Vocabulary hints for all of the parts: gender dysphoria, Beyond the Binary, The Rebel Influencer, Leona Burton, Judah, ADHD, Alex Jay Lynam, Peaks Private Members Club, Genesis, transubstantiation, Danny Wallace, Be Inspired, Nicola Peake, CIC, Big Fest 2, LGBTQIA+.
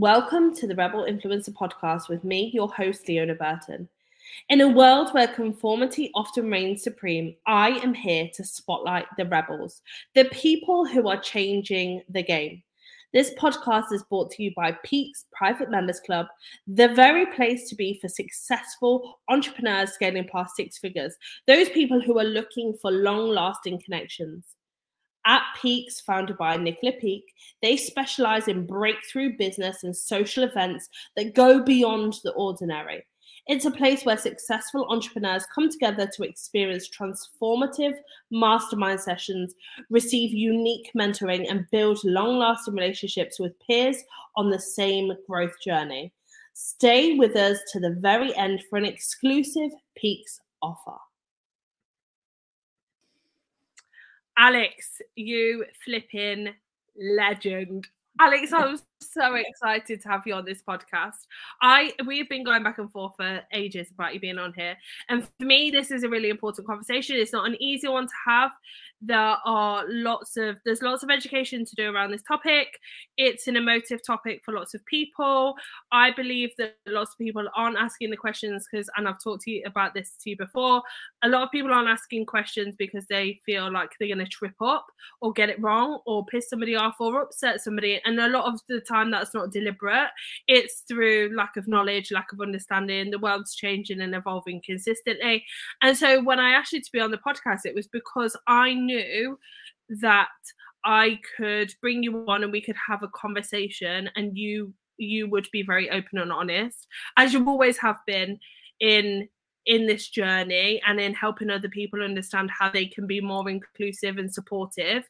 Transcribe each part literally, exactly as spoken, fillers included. Welcome to the Rebel Influencer podcast with me, your host, Leona Burton. In a world where conformity often reigns supreme, I am here to spotlight the rebels, the people who are changing the game. This podcast is brought to you by Peaks Private Members Club, the very place to be for successful entrepreneurs scaling past six figures, those people who are looking for long-lasting connections. At Peaks, founded by Nicola Peake, they specialize in breakthrough business and social events that go beyond the ordinary. It's a place where successful entrepreneurs come together to experience transformative mastermind sessions, receive unique mentoring, and build long-lasting relationships with peers on the same growth journey. Stay with us to the very end for an exclusive Peaks offer. Alex, you flipping legend. Alex, I'm so excited to have you on this podcast. I We've been going back and forth for ages about you being on here. And for me, this is a really important conversation. It's not an easy one to have. There are lots of, there's lots of education to do around this topic. It's an emotive topic for lots of people. I believe that lots of people aren't asking the questions because, and I've talked to you about this to you before, a lot of people aren't asking questions because they feel like they're going to trip up or get it wrong or piss somebody off or upset somebody. And a lot of the time that's not deliberate. It's through lack of knowledge, lack of understanding. The world's changing and evolving consistently. And so when I asked you to be on the podcast, it was because I knew knew that I could bring you on and we could have a conversation, and you you would be very open and honest, as you always have been in in this journey and in helping other people understand how they can be more inclusive and supportive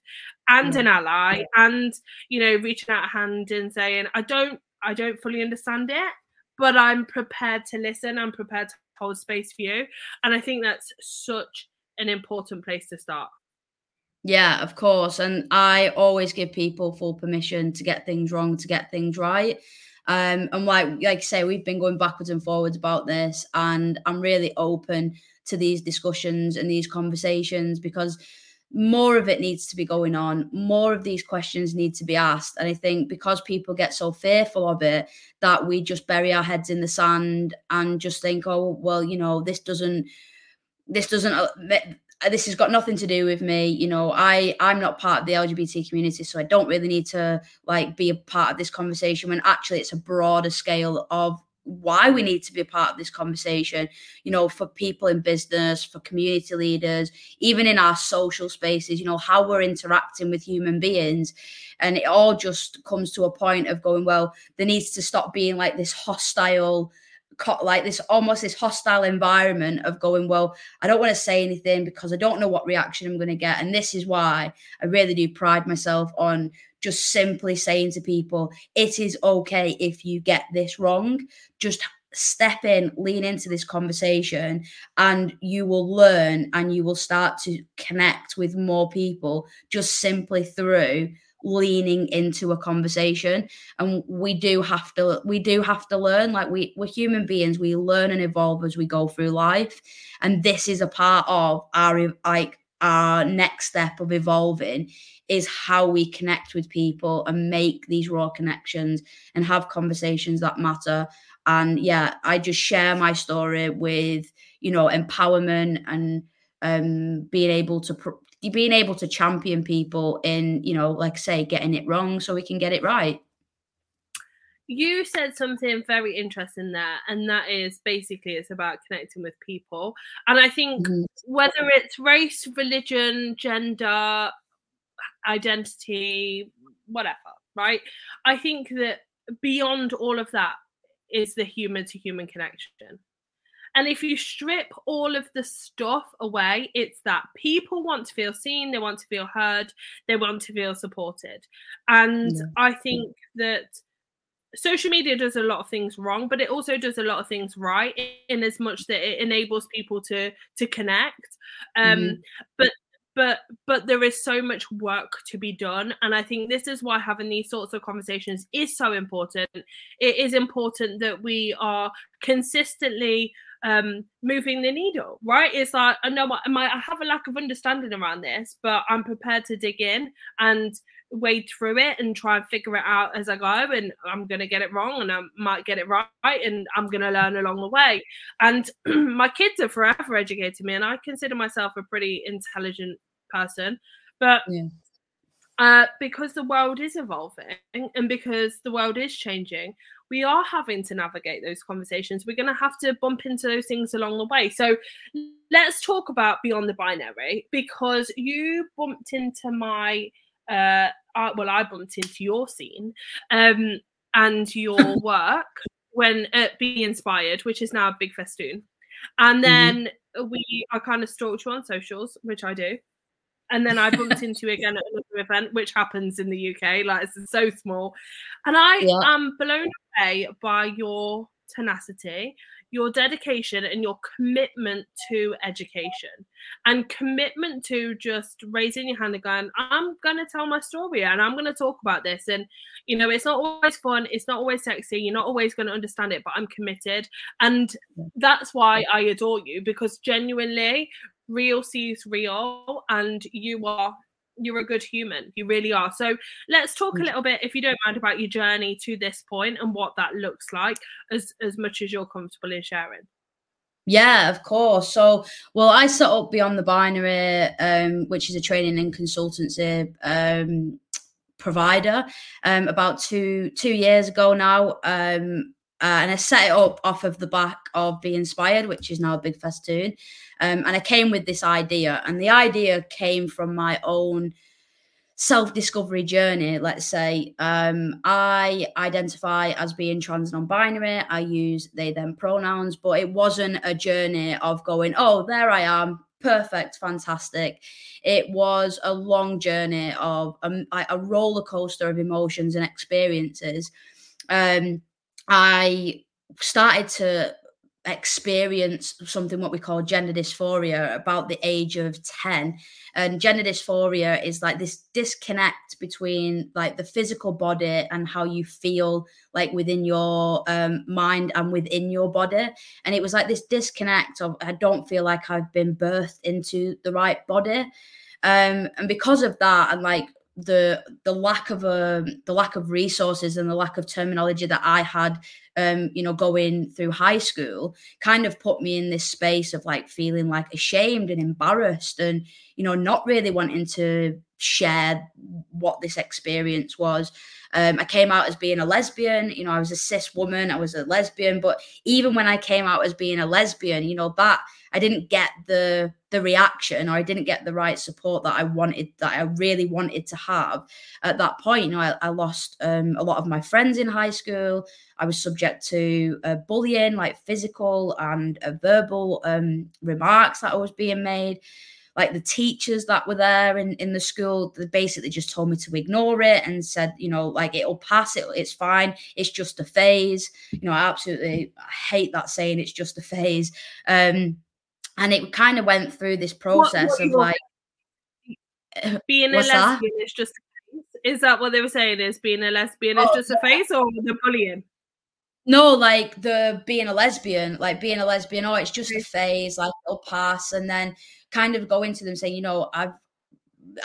and yeah. an ally, and, you know, reaching out a hand and saying, I don't I don't fully understand it, but I'm prepared to listen, I'm prepared to hold space for you. And I think that's such an important place to start. Yeah, of course. And I always give people full permission to get things wrong, to get things right. Um, and like, like I say, we've been going backwards and forwards about this, and I'm really open to these discussions and these conversations because more of it needs to be going on. More of these questions need to be asked. And I think because people get so fearful of it that we just bury our heads in the sand and just think, oh, well, you know, this doesn't, this doesn't... this has got nothing to do with me. You know, I, I'm not part of the L G B T community, so I don't really need to like be a part of this conversation, when actually it's a broader scale of why we need to be a part of this conversation, you know, for people in business, for community leaders, even in our social spaces, you know, how we're interacting with human beings. And it all just comes to a point of going, well, there needs to stop being like this hostile like this almost this hostile environment of going, well, I don't want to say anything because I don't know what reaction I'm going to get. And this is why I really do pride myself on just simply saying to people, it is okay if you get this wrong. Just step in, lean into this conversation, and you will learn and you will start to connect with more people just simply through leaning into a conversation. And we do have to we do have to learn. Like we we're human beings, we learn and evolve as we go through life, and this is a part of our like our next step of evolving, is how we connect with people and make these raw connections and have conversations that matter. And yeah, I just share my story with, you know, empowerment and um being able to pr- being able to champion people in, you know, like say, getting it wrong so we can get it right. You said something very interesting there, and that is basically it's about connecting with people. And I think mm-hmm. whether it's race, religion, gender, identity, whatever, right? I think that beyond all of that is the human to human connection. And if you strip all of the stuff away, it's that people want to feel seen, they want to feel heard, they want to feel supported. And yeah. I think that social media does a lot of things wrong, but it also does a lot of things right, in as much that it enables people to to connect. Um, mm-hmm. But But but there is so much work to be done. And I think this is why having these sorts of conversations is so important. It is important that we are consistently um, moving the needle, right? It's like, I know I, I have a lack of understanding around this, but I'm prepared to dig in and way through it and try and figure it out as I go, and I'm going to get it wrong and I might get it right and I'm going to learn along the way. And my kids are forever educating me, and I consider myself a pretty intelligent person. But yeah. uh, because the world is evolving and because the world is changing, we are having to navigate those conversations. We're going to have to bump into those things along the way. So let's talk about Beyond the Binary, because you bumped into my Uh, I, well, I bumped into your scene um, and your work when at Be Inspired, which is now Big Fest two. And then mm-hmm. we, I kind of stalked you on socials, which I do. And then I bumped into you again at another event, which happens in the U K. Like, it's so small. And I yeah. am blown away by your tenacity, your dedication, and your commitment to education and commitment to just raising your hand and going, I'm gonna tell my story and I'm gonna talk about this. And you know, it's not always fun, it's not always sexy, you're not always going to understand it, but I'm committed. And that's why I adore you, because genuinely real sees real, and you are you're a good human. You really are. So let's talk a little bit, if you don't mind, about your journey to this point and what that looks like, as, as much as you're comfortable in sharing. Yeah, of course. So, well, I set up Beyond the Binary, um, which is a training and consultancy um, provider, um, about two two years ago now. Um, Uh, and I set it up off of the back of Be Inspired, which is now Big Festoon. Um, and I came with this idea. And the idea came from my own self-discovery journey, let's say. Um, I identify as being trans non-binary. I use they, them pronouns. But it wasn't a journey of going, oh, there I am. Perfect. Fantastic. It was a long journey of um, a roller coaster of emotions and experiences. Um I started to experience something what we call gender dysphoria about the age of ten. And gender dysphoria is like this disconnect between like the physical body and how you feel like within your um, mind and within your body. And it was like this disconnect of, I don't feel like I've been birthed into the right body. Um, and because of that, and like, the the lack of um, the lack of resources and the lack of terminology that I had, um, you know, going through high school, kind of put me in this space of like feeling like ashamed and embarrassed, and you know, not really wanting to share what this experience was. Um, I came out as being a lesbian. You know, I was a cis woman. I was a lesbian, but even when I came out as being a lesbian, you know, that I didn't get the the reaction, or I didn't get the right support that I wanted, that I really wanted to have at that point. You know, I, I lost um, a lot of my friends in high school. I was subject to uh, bullying, like physical and uh, verbal um, remarks that I was being made. Like the teachers that were there in, in the school, they basically just told me to ignore it and said, you know, like, it'll pass, it, it's fine, it's just a phase. You know, I absolutely I hate that saying, it's just a phase. Um, and it kind of went through this process what, what, of what, like... Being a lesbian that? is just a phase? Is that what they were saying, is being a lesbian oh, is just a phase, or the bullying? No, like the being a lesbian, like being a lesbian, oh, it's just a phase, like it'll pass. And then kind of go into them saying, you know, I've,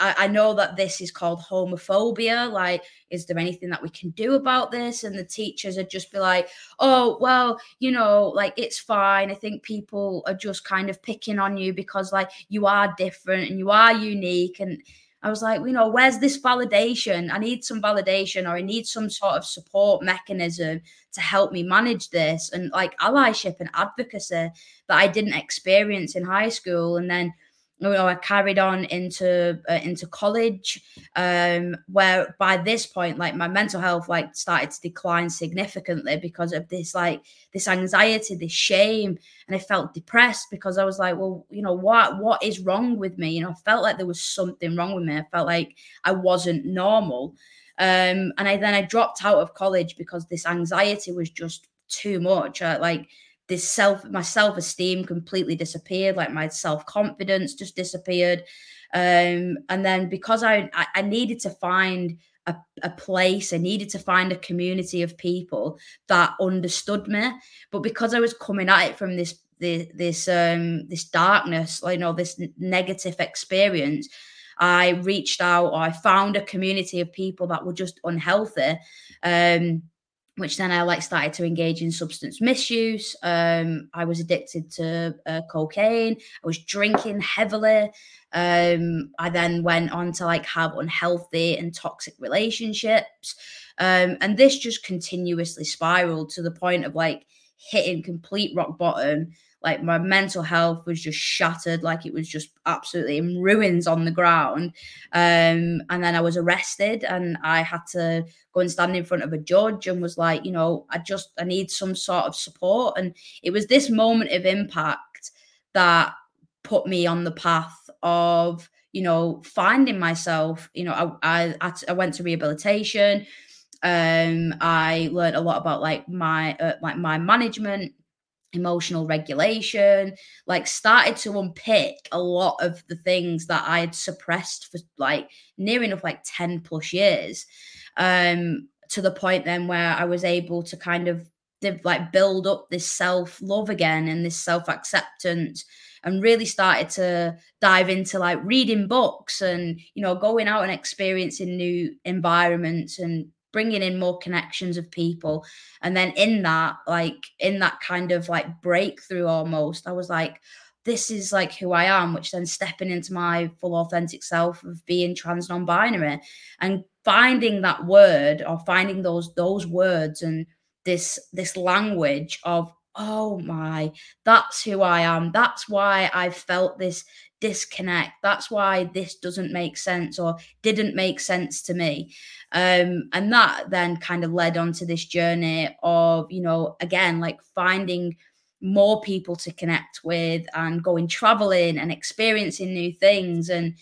I, I know that this is called homophobia. Like, is there anything that we can do about this? And the teachers would just be like, oh, well, you know, like, it's fine. I think people are just kind of picking on you because like you are different and you are unique. And I was like, you know, where's this validation? I need some validation, or I need some sort of support mechanism to help me manage this, and like allyship and advocacy that I didn't experience in high school. And then, you know, I carried on into uh, into college, um, where by this point, like my mental health like started to decline significantly because of this like this anxiety, this shame, and I felt depressed because I was like, well, you know, what what is wrong with me? You know, I felt like there was something wrong with me. I felt like I wasn't normal, um, and I then I dropped out of college because this anxiety was just too much. I, like. This self, my self-esteem completely disappeared. Like my self-confidence just disappeared. Um, and then because I, I needed to find a, a place, I needed to find a community of people that understood me. But because I was coming at it from this, this, this, um, this darkness, you know, this negative experience, I reached out, or I found a community of people that were just unhealthy, um, which then I like started to engage in substance misuse. Um, I was addicted to uh, cocaine. I was drinking heavily. Um, I then went on to like have unhealthy and toxic relationships. Um, and this just continuously spiraled to the point of like hitting complete rock bottom. Like my mental health was just shattered. Like it was just absolutely in ruins on the ground. Um, and then I was arrested and I had to go and stand in front of a judge and was like, you know, I just, I need some sort of support. And it was this moment of impact that put me on the path of, you know, finding myself. You know, I, I, I went to rehabilitation. Um, I learned a lot about like my, uh, like my management, emotional regulation, like started to unpick a lot of the things that I had suppressed for like near enough like ten plus years, um, to the point then where I was able to kind of like build up this self-love again and this self-acceptance, and really started to dive into like reading books and, you know, going out and experiencing new environments and bringing in more connections of people. And then in that, like in that kind of like breakthrough almost, I was like, this is like who I am, which then stepping into my full authentic self of being trans non-binary and finding that word, or finding those, those words and this, this language of, oh my, that's who I am. That's why I felt this disconnect. That's why this doesn't make sense, or didn't make sense to me. Um, and that then kind of led on to this journey of, you know, again, like finding more people to connect with and going traveling and experiencing new things. And,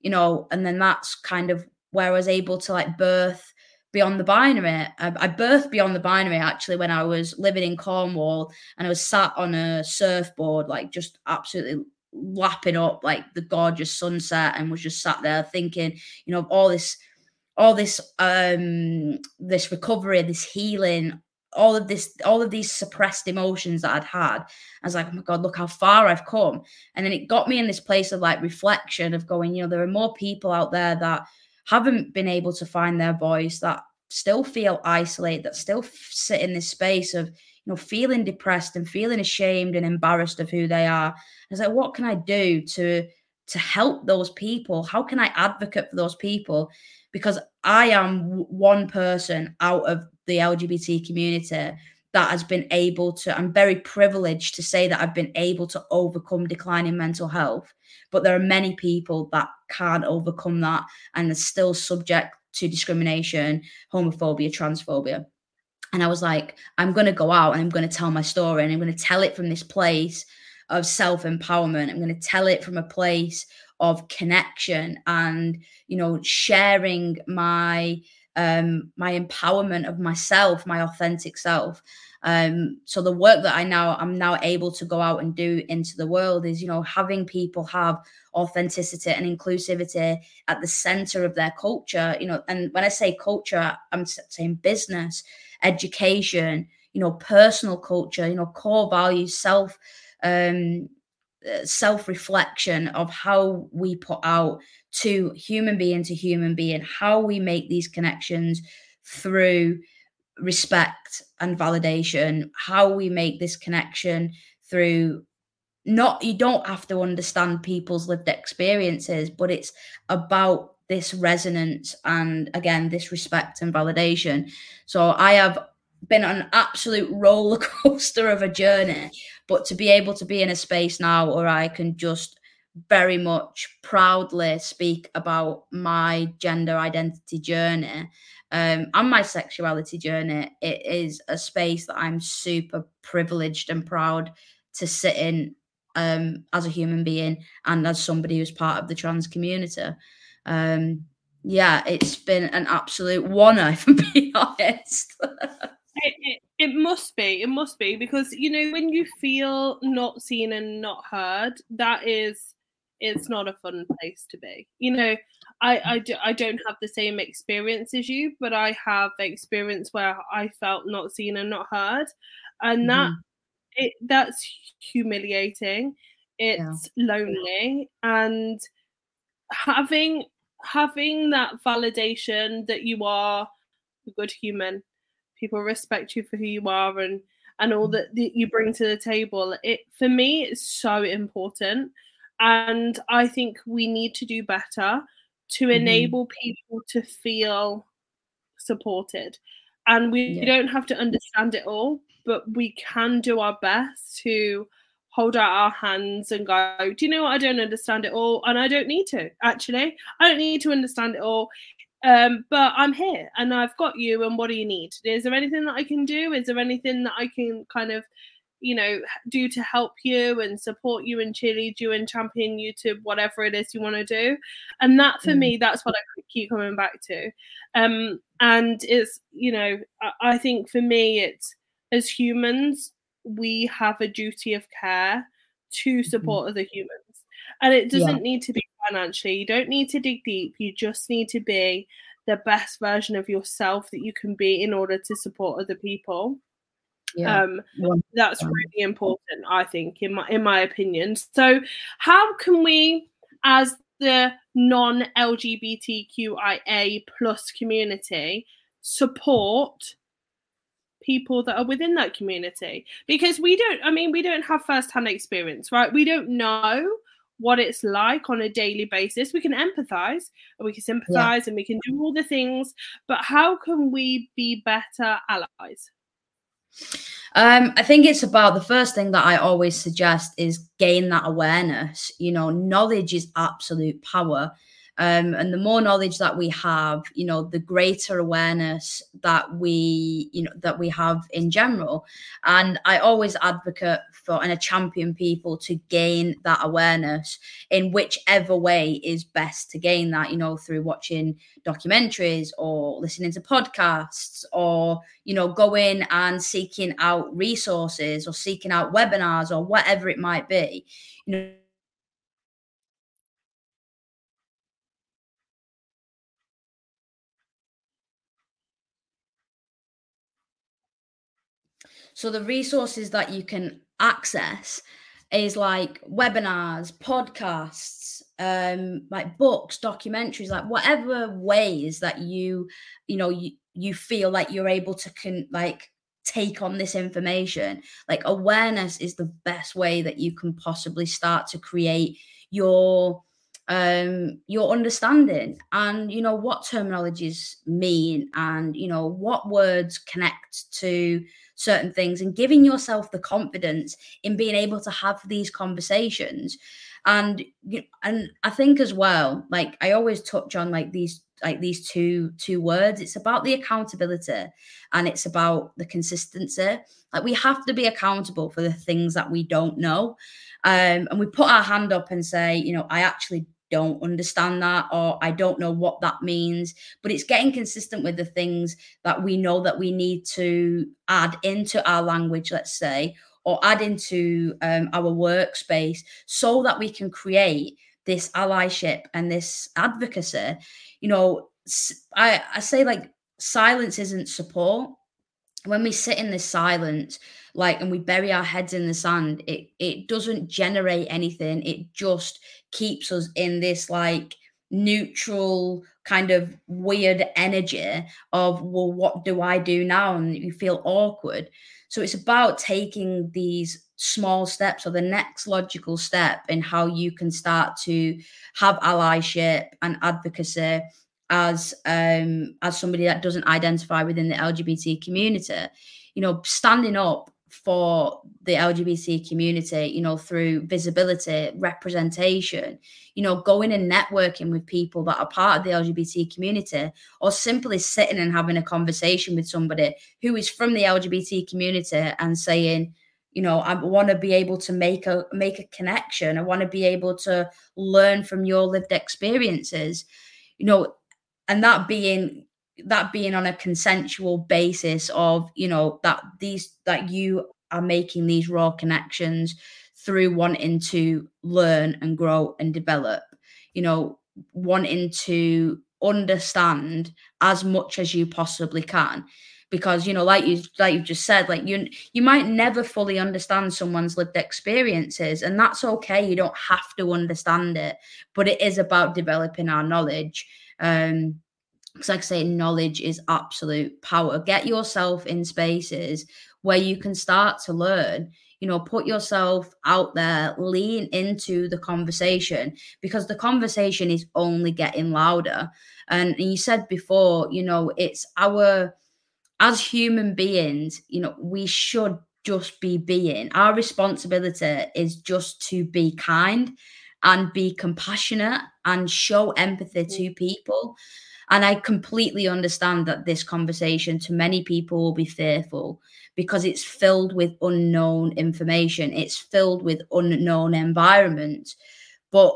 you know, and then that's kind of where I was able to like birth Beyond the Binary. I birthed Beyond the Binary actually when I was living in Cornwall, and I was sat on a surfboard, like just absolutely lapping up like the gorgeous sunset, and was just sat there thinking, you know, of all this, all this, um, this recovery, this healing, all of this, all of these suppressed emotions that I'd had. I was like, oh my God, look how far I've come. And then it got me in this place of like reflection of going, you know, there are more people out there that haven't been able to find their voice, that still feel isolated, that still f- sit in this space of, you know, feeling depressed and feeling ashamed and embarrassed of who they are. It's like, what can I do to, to help those people? How can I advocate for those people? Because I am w- one person out of the L G B T community that has been able to, I'm very privileged to say that I've been able to overcome declining mental health, but there are many people that can't overcome that and are still subject to discrimination, homophobia, transphobia. And I was like, I'm going to go out and I'm going to tell my story, and I'm going to tell it from this place of self-empowerment. I'm going to tell it from a place of connection and, you know, sharing my um, my empowerment of myself, my authentic self. Um, so the work that I now, I'm now able to go out and do into the world is, you know, having people have authenticity and inclusivity at the center of their culture, you know, and when I say culture, I'm saying business, education, you know, personal culture, you know, core values, self, um, self-reflection of how we put out to human being to human being, how we make these connections through respect and validation, how we make this connection through not, you don't have to understand people's lived experiences, but it's about this resonance and again, this respect and validation. So I have been an absolute roller coaster of a journey, but to be able to be in a space now where I can just very much proudly speak about my gender identity journey, um, and my sexuality journey, it is a space that I'm super privileged and proud to sit in, um, as a human being and as somebody who's part of the trans community. Um, yeah, it's been an absolute wonder, if I'm being honest. It, it, it must be, it must be, because, you know, when you feel not seen and not heard, that is, it's not a fun place to be. You know, I, I, do, I don't have the same experience as you, but I have experience where I felt not seen and not heard. And that, mm. it, that's humiliating. It's yeah. lonely. And having having that validation that you are a good human, people respect you for who you are, and and all that you bring to the table, it for me is so important. And I think we need to do better to mm-hmm. enable people to feel supported. And we yeah. don't have to understand it all, but we can do our best to hold out our hands and go, do you know what? I don't understand it all. And I don't need to, actually. I don't need to understand it all. Um, but I'm here and I've got you. And what do you need? Is there anything that I can do? Is there anything that I can kind of, you know, do to help you and support you and cheerlead you and champion you to whatever it is you want to do? And that for mm. me, that's what I keep coming back to. Um, and it's, you know, I, I think for me, it's as humans, we have a duty of care to support mm. other humans. And it doesn't yeah. need to be financially. You don't need to dig deep. You just need to be the best version of yourself that you can be in order to support other people. Yeah. Um, that's really important, I think, in my in my opinion. So how can we, as the non-L G B T Q I A plus community, support people that are within that community? Because we don't, I mean, we don't have first-hand experience, right? We don't know what it's like on a daily basis. We can empathize and we can sympathize yeah. and we can do all the things, but how can we be better allies? Um, I think it's about the first thing that I always suggest is gain that awareness. You know, knowledge is absolute power. Um, and the more knowledge that we have, you know, the greater awareness that we, you know, that we have in general. And I always advocate for and I champion people to gain that awareness in whichever way is best to gain that, you know, through watching documentaries or listening to podcasts or, you know, going and seeking out resources or seeking out webinars or whatever it might be, you know. So the resources that you can access is like webinars, podcasts, um, like books, documentaries, like whatever ways that you, you know, you, you feel like you're able to con- like take on this information. Like awareness is the best way that you can possibly start to create your um your understanding and, you know, what terminologies mean and, you know, what words connect to certain things, and giving yourself the confidence in being able to have these conversations. And and I think as well, like I always touch on like these like these two two words. It's about the accountability and it's about the consistency. Like we have to be accountable for the things that we don't know. Um, and we put our hand up and say, you know, I actually don't understand that, or I don't know what that means. But it's getting consistent with the things that we know that we need to add into our language, let's say, or add into um, our workspace so that we can create this allyship and this advocacy. You know, I, I say like silence isn't support. When we sit in this silence, like, and we bury our heads in the sand, it it doesn't generate anything. It just keeps us in this like neutral kind of weird energy of, well, what do I do now? And you feel awkward. So it's about taking these small steps or the next logical step in how you can start to have allyship and advocacy as um, as somebody that doesn't identify within the L G B T community. You know, standing up for the L G B T community, you know, through visibility, representation, you know, going and networking with people that are part of the L G B T community, or simply sitting and having a conversation with somebody who is from the L G B T community and saying, you know, I want to be able to make a make a connection. I want to be able to learn from your lived experiences, you know, and that being that being on a consensual basis of, you know, that these that you are making these raw connections through wanting to learn and grow and develop, you know, wanting to understand as much as you possibly can. because, you know, like you like you've just said, like you you might never fully understand someone's lived experiences, and that's okay. You don't have to understand it, but it is about developing our knowledge. Um, because like I say, knowledge is absolute power. Get yourself in spaces where you can start to learn, you know, put yourself out there, lean into the conversation, because the conversation is only getting louder. And, and you said before, you know, it's our, as human beings, you know, we should just be being. Our responsibility is just to be kind and be compassionate and show empathy to people. And I completely understand that this conversation to many people will be fearful because it's filled with unknown information. It's filled with unknown environments. But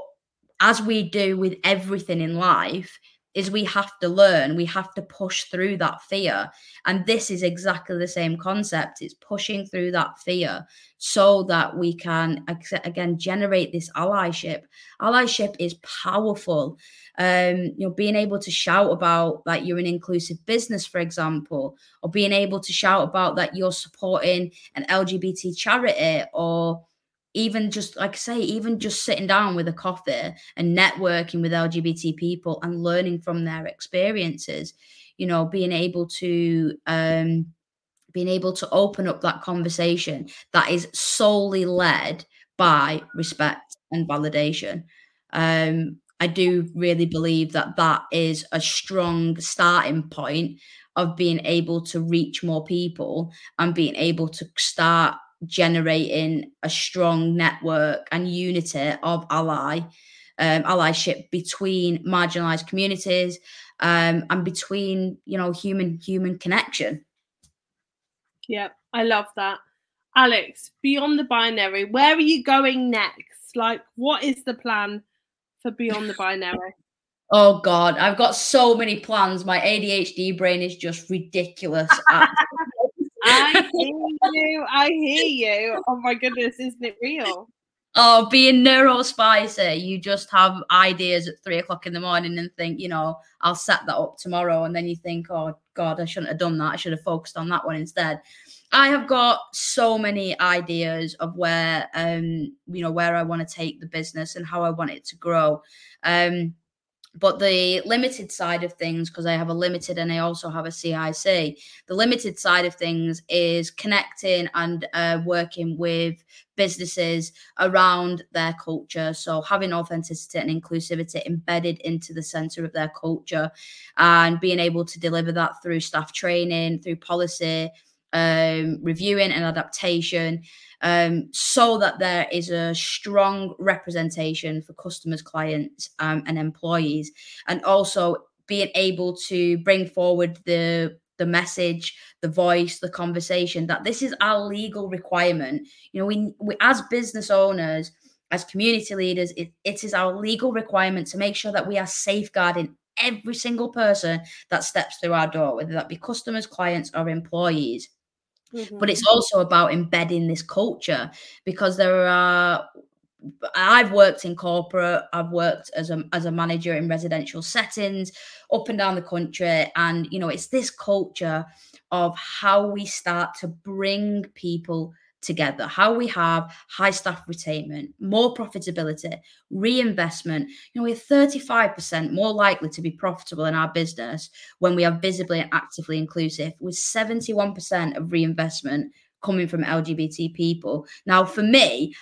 as we do with everything in life is we have to learn, we have to push through that fear. And this is exactly the same concept. It's pushing through that fear so that we can, again, generate this allyship. Allyship is powerful. Um, you know, being able to shout about that like, you're an inclusive business, for example, or being able to shout about that like, you're supporting an L G B T charity, or even just, like I say, even just sitting down with a coffee and networking with L G B T people and learning from their experiences, you know, being able to um, being able to open up that conversation that is solely led by respect and validation. Um, I do really believe that that is a strong starting point of being able to reach more people and being able to start generating a strong network and unity of ally um, allyship between marginalized communities um, and between, you know, human human connection. Yep, I love that. Alex, Beyond the Binary, where are you going next? Like, what is the plan for Beyond the Binary? Oh God, I've got so many plans. My A D H D brain is just ridiculous. At- I hear you. I hear you. Oh my goodness, isn't it real? Oh, being neuro spicy, you just have ideas at three o'clock in the morning and think, you know, I'll set that up tomorrow, and then you think, oh God, I shouldn't have done that. I should have focused on that one instead. I have got so many ideas of where, um, you know, where I want to take the business and how I want it to grow. Um, But the limited side of things, because I have a limited and I also have a C I C, the limited side of things is connecting and uh, working with businesses around their culture. So having authenticity and inclusivity embedded into the center of their culture and being able to deliver that through staff training, through policy, um, reviewing and adaptation, um, so that there is a strong representation for customers, clients, um, and employees, and also being able to bring forward the the message, the voice, the conversation that this is our legal requirement. You know, we, we as business owners, as community leaders, it, it is our legal requirement to make sure that we are safeguarding every single person that steps through our door, whether that be customers, clients, or employees. Mm-hmm. But it's also about embedding this culture, because there are, I've worked in corporate, I've worked as a as a manager in residential settings up and down the country. And, you know, it's this culture of how we start to bring people together, how we have high staff retention, more profitability, reinvestment. You know, we're thirty-five percent more likely to be profitable in our business when we are visibly and actively inclusive, with seventy-one percent of reinvestment coming from L G B T people. Now, for me,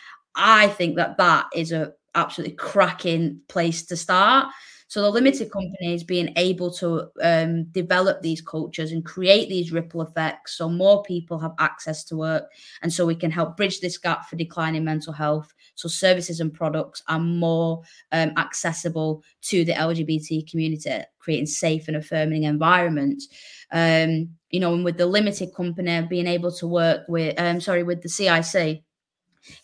I think that that is an absolutely cracking place to start. So the limited companies being able to um, develop these cultures and create these ripple effects so more people have access to work, and so we can help bridge this gap for declining mental health, so services and products are more um, accessible to the L G B T community, creating safe and affirming environments. Um, you know, and with the limited company being able to work with, um, sorry, with the C I C,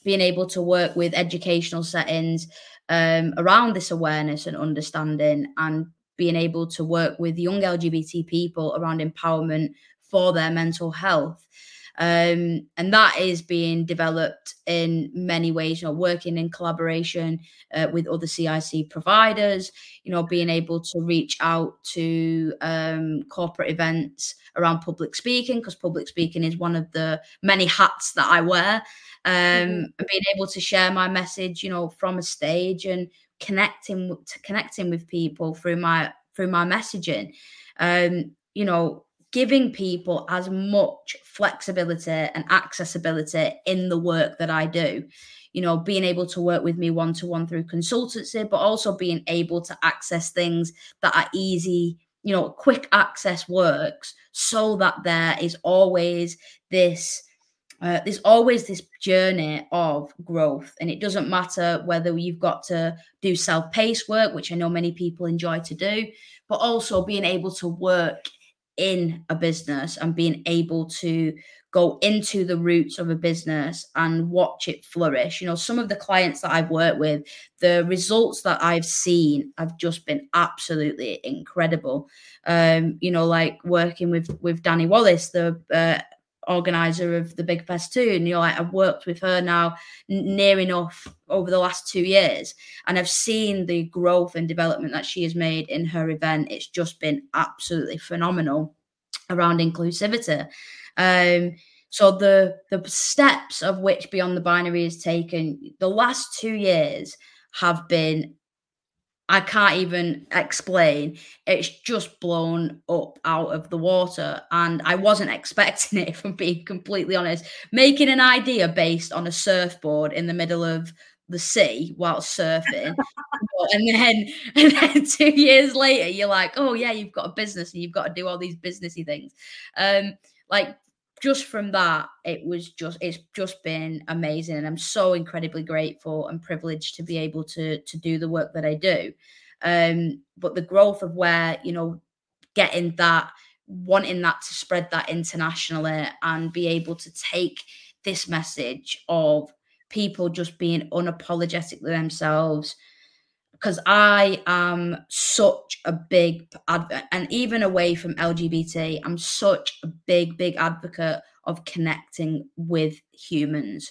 being able to work with educational settings Um, around this awareness and understanding, and being able to work with young L G B T people around empowerment for their mental health. Um, and that is being developed in many ways, you know, working in collaboration uh, with other C I C providers, you know, being able to reach out to um, corporate events around public speaking, because public speaking is one of the many hats that I wear, um, mm-hmm. and being able to share my message, you know, from a stage and connecting connecting with people through my through my messaging, um, you know, giving people as much flexibility and accessibility in the work that I do, you know, being able to work with me one-to-one through consultancy, but also being able to access things that are easy, you know, quick access works, so that there is always this, uh, there's always this journey of growth. And it doesn't matter whether you've got to do self-paced work, which I know many people enjoy to do, but also being able to work in a business and being able to go into the roots of a business and watch it flourish. You know, some of the clients that I've worked with, the results that I've seen have just been absolutely incredible. Um, you know, like working with with Danny Wallace, the uh, organizer of the Big Fest two, and you know, like I've worked with her now near enough over the last two years, and I've seen the growth and development that she has made in her event. It's just been absolutely phenomenal around inclusivity. Um, so the the steps of which Beyond the Binary has taken the last two years have been, I can't even explain. It's just blown up out of the water. And I wasn't expecting it, if I'm being completely honest. Making an idea based on a surfboard in the middle of the sea while surfing. and, then, and then two years later, you're like, oh, yeah, you've got a business and you've got to do all these businessy things. Um, like, just from that, it was just, it's just been amazing. And I'm so incredibly grateful and privileged to be able to, to do the work that I do. Um, but the growth of where, you know, getting that, wanting that to spread that internationally and be able to take this message of people just being unapologetic with themselves, because I am such a big advocate, and even away from L G B T, I'm such a big, big advocate of connecting with humans.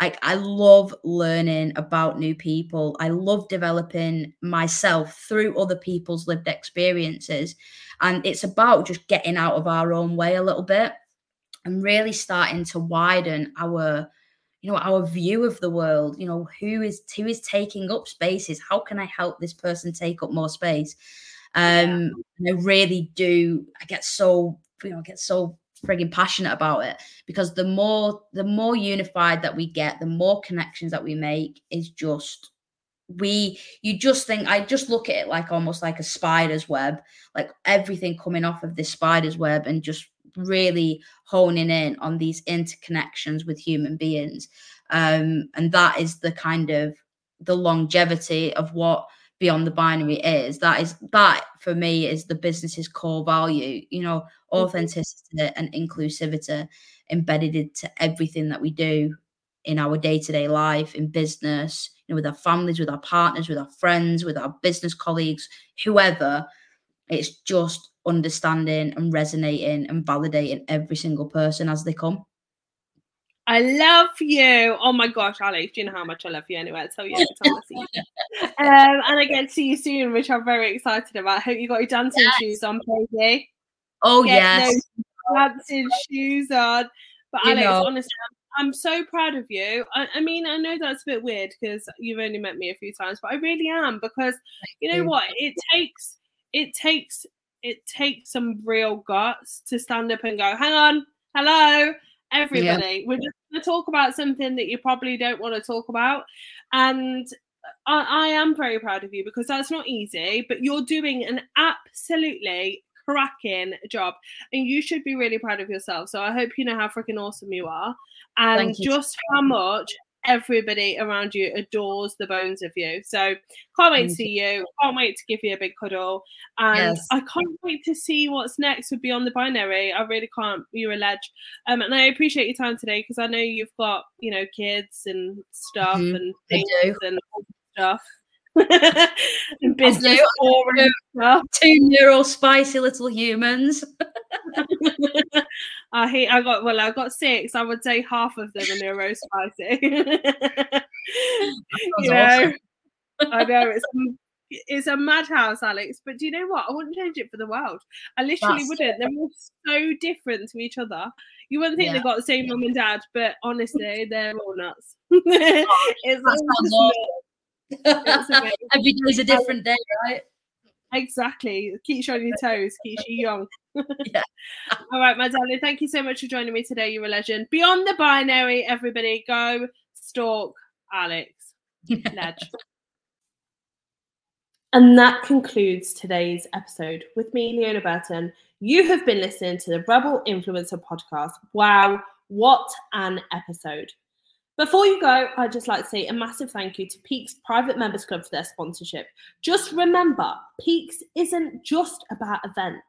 Like, I love learning about new people. I love developing myself through other people's lived experiences. And it's about just getting out of our own way a little bit and really starting to widen our you know, our view of the world. You know, who is who is taking up spaces? How can I help this person take up more space? Um, yeah. I really do. I get so, you know, I get so frigging passionate about it, because the more, the more unified that we get, the more connections that we make is just, we, you just think, I just look at it like almost like a spider's web, like everything coming off of this spider's web, and just really honing in on these interconnections with human beings. Um, and that is the kind of the longevity of what Beyond the Binary is. That is, that for me is the business's core value, you know, authenticity and inclusivity embedded into everything that we do in our day-to-day life, in business, you know, with our families, with our partners, with our friends, with our business colleagues, whoever. It's just understanding and resonating and validating every single person as they come. I love you. Oh my gosh, Alex, do you know how much I love you anyway? I'll tell you every time I see you. Um, and I get to see you soon, which I'm very excited about. Hope you got your dancing yes. shoes on, baby. Oh, get yes. dancing shoes on. But you Alex, know. honestly, I'm so proud of you. I, I mean, I know that's a bit weird because you've only met me a few times, but I really am, because you know what? It takes... It takes it takes some real guts to stand up and go, hang on, hello, everybody. Yeah. We're just going to talk about something that you probably don't want to talk about. And I, I am very proud of you, because that's not easy, but you're doing an absolutely cracking job. And you should be really proud of yourself. So I hope you know how freaking awesome you are. And you. Just how much everybody around you adores the bones of you. So can't wait to see you. Can't wait to give you a big cuddle. And yes. I can't wait to see what's next with Beyond the Binary. I really can't. You're a ledge. Um, and I appreciate your time today, because I know you've got, you know, kids and stuff mm-hmm. and things and all stuff. Business boring stuff. Two neural spicy little humans. I hate. I got well. I got six. I would say half of them are neuro spicy. You know, awesome. I know it's it's a madhouse, Alex. But do you know what? I wouldn't change it for the world. I literally That's wouldn't. They're all so different to each other. You wouldn't think yeah. they've got the same yeah. mum and dad, but honestly, they're all nuts. It's all awesome. Every day's a different day, right? Exactly. Keep you on your toes. Keeps you young. Yeah. All right, my darling. Thank you so much for joining me today. You're a legend. Beyond the Binary, everybody, go stalk Alex. Ledge. And that concludes today's episode with me, Leona Burton. You have been listening to the Rebel Influencer podcast. Wow, what an episode. Before you go, I'd just like to say a massive thank you to Peaks Private Members Club for their sponsorship. Just remember, Peaks isn't just about events.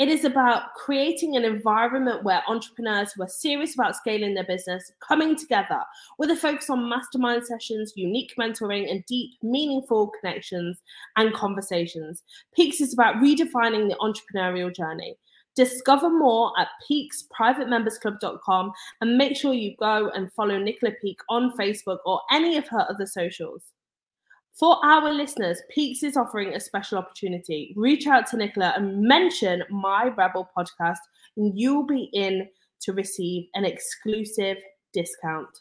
It is about creating an environment where entrepreneurs who are serious about scaling their business coming together with a focus on mastermind sessions, unique mentoring, and deep, meaningful connections and conversations. Peaks is about redefining the entrepreneurial journey. Discover more at peaks private members club dot com and make sure you go and follow Nicola Peake on Facebook or any of her other socials. For our listeners, Peaks is offering a special opportunity. Reach out to Nicola and mention My Rebel Podcast and you'll be in to receive an exclusive discount.